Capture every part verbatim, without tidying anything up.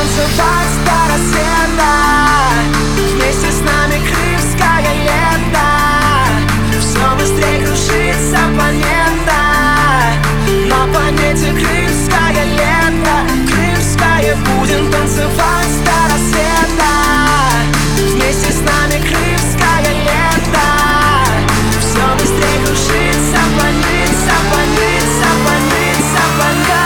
танцевать до рассвета, вместе с нами крымское лето. Все быстрее кружится планета, на планете крымское лето. Крымское, будем танцевать до рассвета, вместе с нами крымское лето. Все быстрее кружится планета, планета, планета, планета.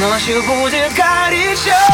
Ночью будет горячо.